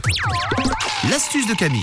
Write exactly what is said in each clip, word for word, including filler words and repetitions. trois. L'astuce de Camille.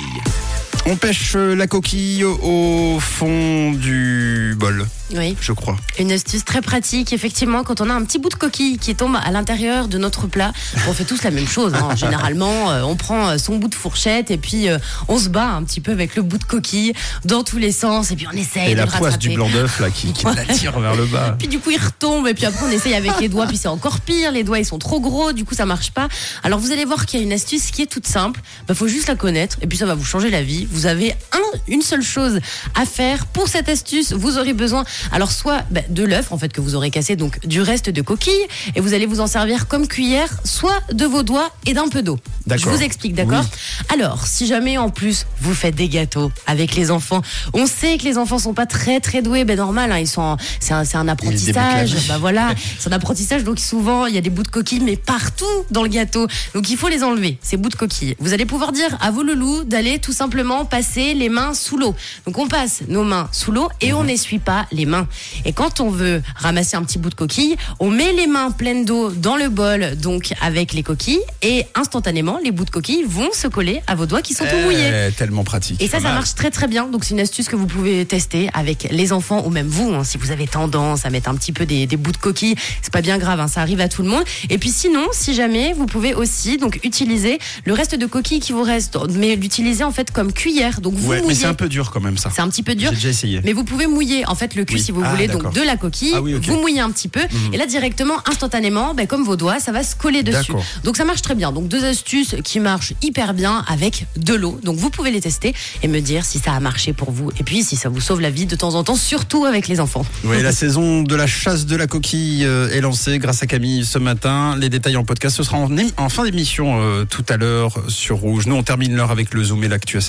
On pêche la coquille au fond du bol. Oui. Je crois. Une astuce très pratique, effectivement, quand on a un petit bout de coquille qui tombe à l'intérieur de notre plat, on fait tous la même chose. Hein. Généralement, euh, on prend son bout de fourchette et puis euh, on se bat un petit peu avec le bout de coquille dans tous les sens et puis on essaye et de le rattraper. Et la poisse du blanc d'œuf là qui, qui ouais. l'attire vers le bas. Puis du coup, il retombe et puis après on essaye avec les doigts, puis c'est encore pire, les doigts ils sont trop gros, du coup ça marche pas. Alors vous allez voir qu'il y a une astuce qui est toute simple, bah, faut juste la connaître et puis ça va vous changer la vie. Vous avez un, une seule chose à faire pour cette astuce, vous aurez besoin alors soit bah, de l'œuf en fait que vous aurez cassé, donc du reste de coquille, et vous allez vous en servir comme cuillère, soit de vos doigts et d'un peu d'eau. D'accord. Je vous explique, d'accord ? Oui. Alors, si jamais en plus vous faites des gâteaux avec les enfants, on sait que les enfants sont pas très très doués, ben normal, hein, ils sont, c'est un, c'est un apprentissage. Bah voilà, c'est un apprentissage, donc souvent il y a des bouts de coquille mais partout dans le gâteau, donc il faut les enlever ces bouts de coquille. Vous allez pouvoir dire à vos loulous d'aller tout simplement passer les mains sous l'eau. Donc on passe nos mains sous l'eau et mmh. on n'essuie pas les mains. Et quand on veut ramasser un petit bout de coquille, on met les mains pleines d'eau dans le bol, donc avec les coquilles, et instantanément, les bouts de coquille vont se coller à vos doigts qui sont euh, tout mouillés. Tellement pratique. Et ça, ça marche très très bien. Donc c'est une astuce que vous pouvez tester avec les enfants ou même vous, hein, si vous avez tendance à mettre un petit peu des, des bouts de coquille, c'est pas bien grave, hein, ça arrive à tout le monde. Et puis sinon, si jamais, vous pouvez aussi donc utiliser le reste de coquille qui vous reste, mais l'utiliser en fait comme cuillère. Donc vous ouais, mouillez. Mais c'est un peu dur quand même ça. C'est un petit peu dur. J'ai déjà essayé. Mais vous pouvez mouiller en fait le cul. Oui. Si vous ah, voulez, d'accord. donc de la coquille, ah, oui, okay. vous mouillez un petit peu mmh. et là directement, instantanément, ben, comme vos doigts, ça va se coller dessus. D'accord. Donc ça marche très bien. Donc deux astuces qui marchent hyper bien avec de l'eau. Donc vous pouvez les tester et me dire si ça a marché pour vous et puis si ça vous sauve la vie de temps en temps, surtout avec les enfants. Oui, la saison de la chasse de la coquille est lancée grâce à Camille ce matin. Les détails en podcast, ce sera en, en fin d'émission euh, tout à l'heure sur Rouge. Nous, on termine l'heure avec le Zoom et l'actu à cette